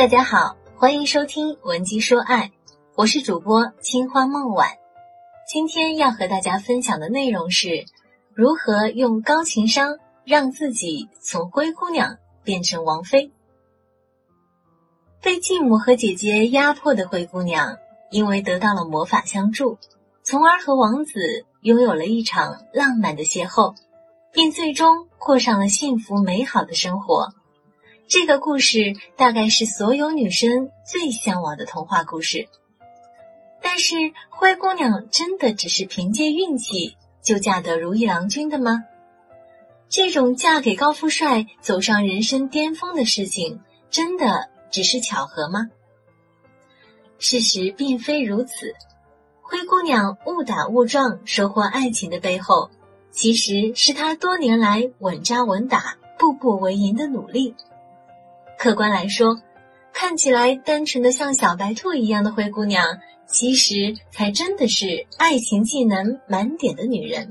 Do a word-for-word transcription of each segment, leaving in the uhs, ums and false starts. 大家好，欢迎收听文姬说爱，我是主播青花梦婉。今天要和大家分享的内容是如何用高情商让自己从灰姑娘变成王妃。被继母和姐姐压迫的灰姑娘，因为得到了魔法相助，从而和王子拥有了一场浪漫的邂逅，并最终过上了幸福美好的生活。这个故事大概是所有女生最向往的童话故事。但是灰姑娘真的只是凭借运气就嫁得如意郎君的吗？这种嫁给高富帅走上人生巅峰的事情，真的只是巧合吗？事实并非如此。灰姑娘误打误撞收获爱情的背后，其实是她多年来稳扎稳打、步步为营的努力。客观来说，看起来单纯的像小白兔一样的灰姑娘，其实才真的是爱情技能满点的女人。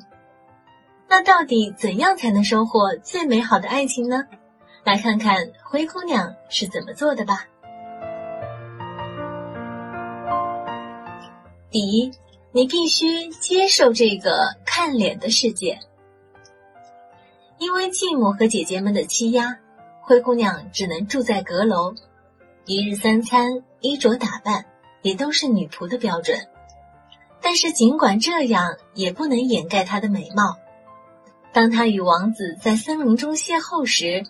那到底怎样才能收获最美好的爱情呢？来看看灰姑娘是怎么做的吧。第一，你必须接受这个看脸的世界。因为继母和姐姐们的欺压，灰姑娘只能住在阁楼，一日三餐、衣着打扮也都是女仆的标准。但是尽管这样，也不能掩盖她的美貌。当她与王子在森林中邂逅时，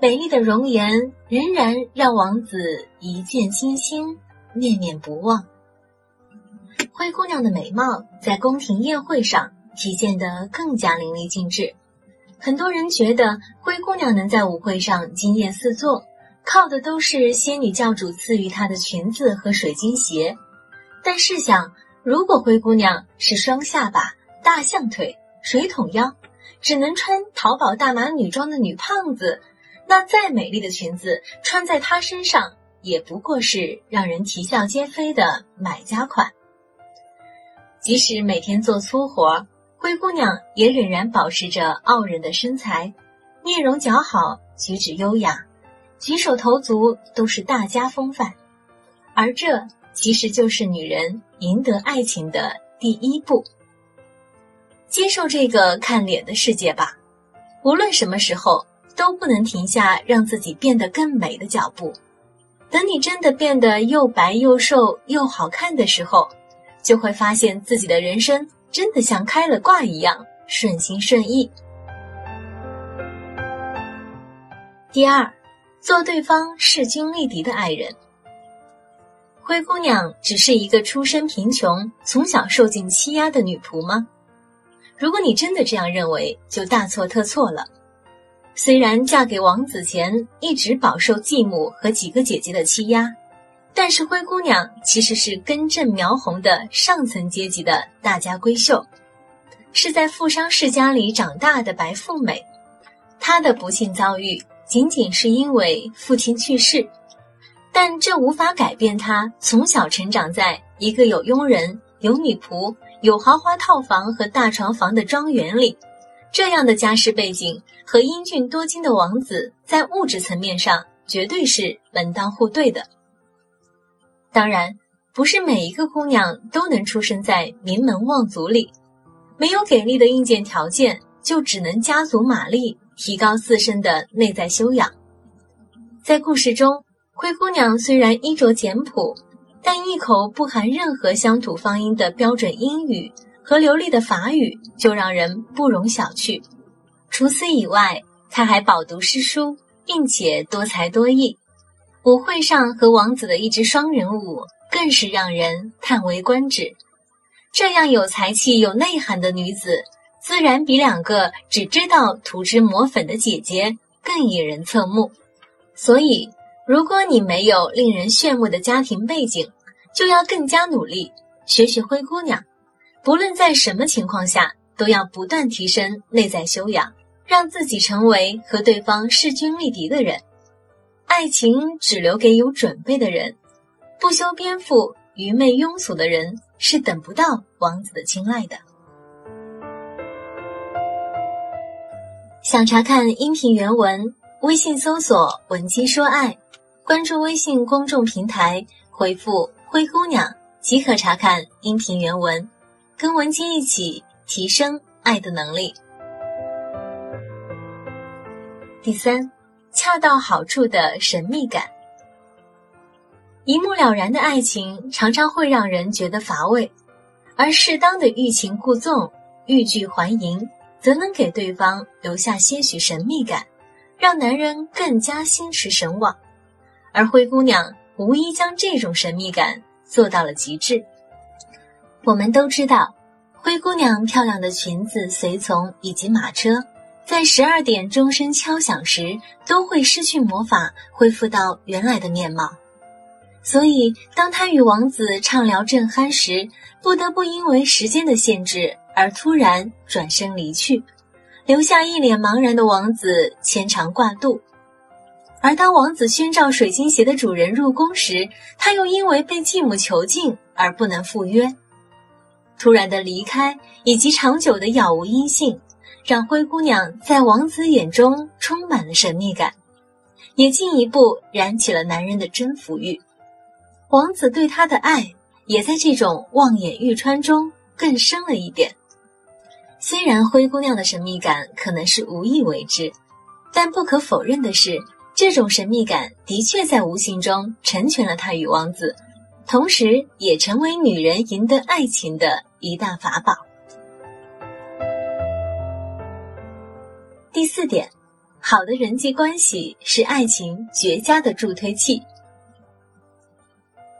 美丽的容颜仍然让王子一见倾心，念念不忘。灰姑娘的美貌在宫廷宴会上体现得更加淋漓尽致。很多人觉得灰姑娘能在舞会上惊艳四座，靠的都是仙女教主赐予她的裙子和水晶鞋。但试想，如果灰姑娘是双下巴、大象腿、水桶腰，只能穿淘宝大码女装的女胖子，那再美丽的裙子穿在她身上也不过是让人啼笑皆非的买家款。即使每天做粗活，灰姑娘也仍然保持着傲人的身材，面容姣好，举止优雅，举手投足都是大家风范。而这其实就是女人赢得爱情的第一步。接受这个看脸的世界吧，无论什么时候都不能停下让自己变得更美的脚步。等你真的变得又白又瘦又好看的时候，就会发现自己的人生真的像开了挂一样顺心顺意。第二，做对方势均力敌的爱人。灰姑娘只是一个出身贫穷、从小受尽欺压的女仆吗？如果你真的这样认为，就大错特错了。虽然嫁给王子前一直饱受继母和几个姐姐的欺压，但是灰姑娘其实是根正苗红的上层阶级的大家闺秀，是在富商世家里长大的白富美。她的不幸遭遇仅仅是因为父亲去世，但这无法改变她从小成长在一个有佣人、有女仆、有豪华套房和大床房的庄园里。这样的家世背景和英俊多金的王子在物质层面上绝对是门当户对的。当然，不是每一个姑娘都能出生在名门望族里，没有给力的硬件条件，就只能加足马力提高自身的内在修养。在故事中，灰姑娘虽然衣着简朴，但一口不含任何乡土方音的标准英语和流利的法语就让人不容小觑。除此以外，她还饱读诗书，并且多才多艺。舞会上和王子的一支双人舞更是让人叹为观止。这样有才气有内涵的女子，自然比两个只知道涂脂抹粉的姐姐更引人侧目。所以如果你没有令人炫目的家庭背景，就要更加努力学学灰姑娘，不论在什么情况下都要不断提升内在修养，让自己成为和对方势均力敌的人。爱情只留给有准备的人，不修边幅、愚昧庸俗的人是等不到王子的青睐的。想查看音频原文，微信搜索文姬说爱，关注微信公众平台，回复灰姑娘即可查看音频原文，跟文姬一起提升爱的能力。第三，恰到好处的神秘感。一目了然的爱情常常会让人觉得乏味，而适当的欲擒故纵、欲拒还迎，则能给对方留下些许神秘感，让男人更加心驰神往。而灰姑娘无疑将这种神秘感做到了极致。我们都知道，灰姑娘漂亮的裙子、随从以及马车，在十二点钟声敲响时都会失去魔法，恢复到原来的面貌。所以当她与王子畅聊正酣时，不得不因为时间的限制而突然转身离去，留下一脸茫然的王子牵肠挂肚。而当王子宣召水晶鞋的主人入宫时，他又因为被继母囚禁而不能赴约。突然的离开以及长久的杳无音信，让灰姑娘在王子眼中充满了神秘感，也进一步燃起了男人的征服欲。王子对她的爱也在这种望眼欲穿中更深了一点。虽然灰姑娘的神秘感可能是无意为之，但不可否认的是，这种神秘感的确在无形中成全了她与王子，同时也成为女人赢得爱情的一大法宝。第四点，好的人际关系是爱情绝佳的助推器。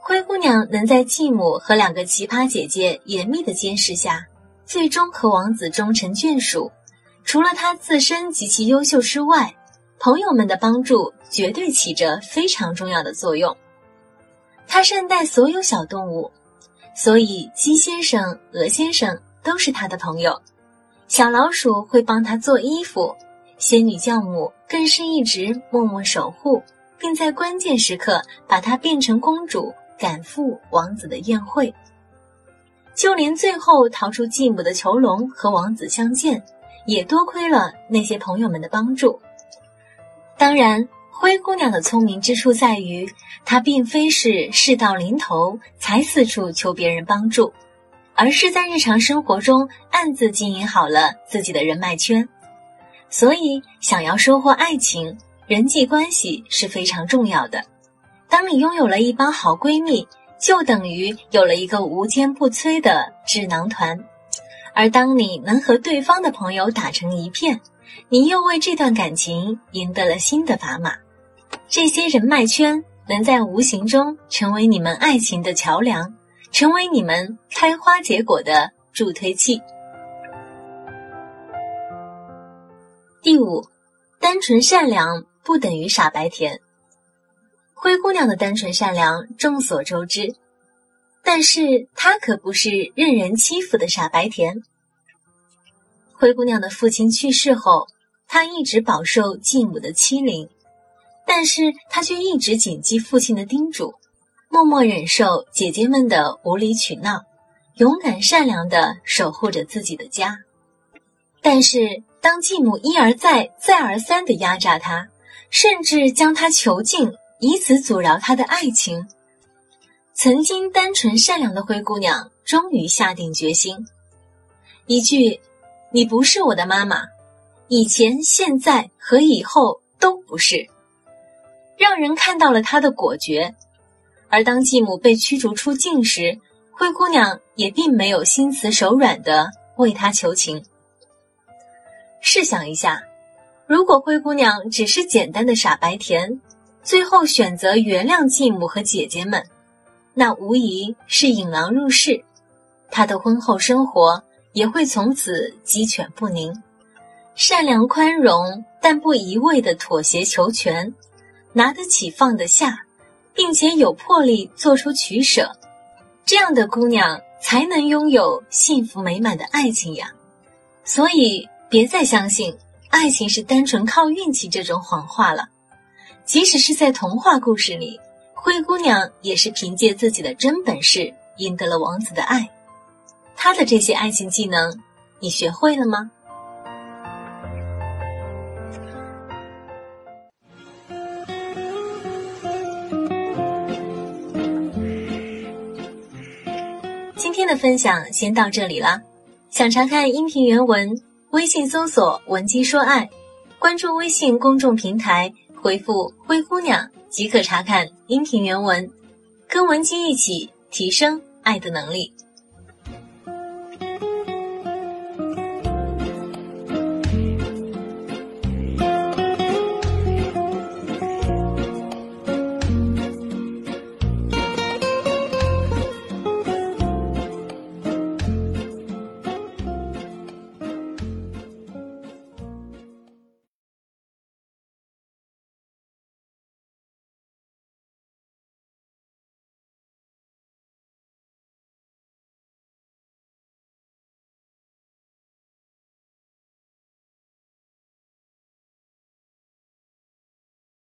灰姑娘能在继母和两个奇葩姐姐严密的监视下，最终和王子终成眷属，除了她自身极其优秀之外，朋友们的帮助绝对起着非常重要的作用。他善待所有小动物，所以鸡先生、鹅先生都是他的朋友，小老鼠会帮他做衣服，仙女教母更是一直默默守护，并在关键时刻把她变成公主，赶赴王子的宴会。就连最后逃出继母的囚笼和王子相见，也多亏了那些朋友们的帮助。当然，灰姑娘的聪明之处在于，她并非是事到临头才四处求别人帮助，而是在日常生活中暗自经营好了自己的人脉圈。所以想要收获爱情，人际关系是非常重要的。当你拥有了一帮好闺蜜，就等于有了一个无坚不摧的智囊团。而当你能和对方的朋友打成一片，你又为这段感情赢得了新的砝码。这些人脉圈能在无形中成为你们爱情的桥梁，成为你们开花结果的助推器。第五，单纯善良不等于傻白甜。灰姑娘的单纯善良众所周知，但是她可不是任人欺负的傻白甜。灰姑娘的父亲去世后，她一直饱受继母的欺凌，但是她却一直谨记父亲的叮嘱，默默忍受姐姐们的无理取闹，勇敢善良地守护着自己的家。但是当继母一而再再而三地压榨她，甚至将她囚禁，以此阻挠她的爱情，曾经单纯善良的灰姑娘终于下定决心，一句你不是我的妈妈，以前、现在和以后都不是，让人看到了她的果决。而当继母被驱逐出境时，灰姑娘也并没有心慈手软地为她求情。试想一下，如果灰姑娘只是简单的傻白甜，最后选择原谅继母和姐姐们，那无疑是引狼入室，她的婚后生活也会从此鸡犬不宁。善良宽容，但不一味的妥协求全，拿得起放得下，并且有魄力做出取舍，这样的姑娘才能拥有幸福美满的爱情呀。所以别再相信爱情是单纯靠运气这种谎话了，即使是在童话故事里，灰姑娘也是凭借自己的真本事赢得了王子的爱。他的这些爱情技能，你学会了吗？的分享先到这里啦。想查看音频原文，微信搜索文姬说爱，关注微信公众平台，回复灰姑娘即可查看音频原文，跟文姬一起提升爱的能力。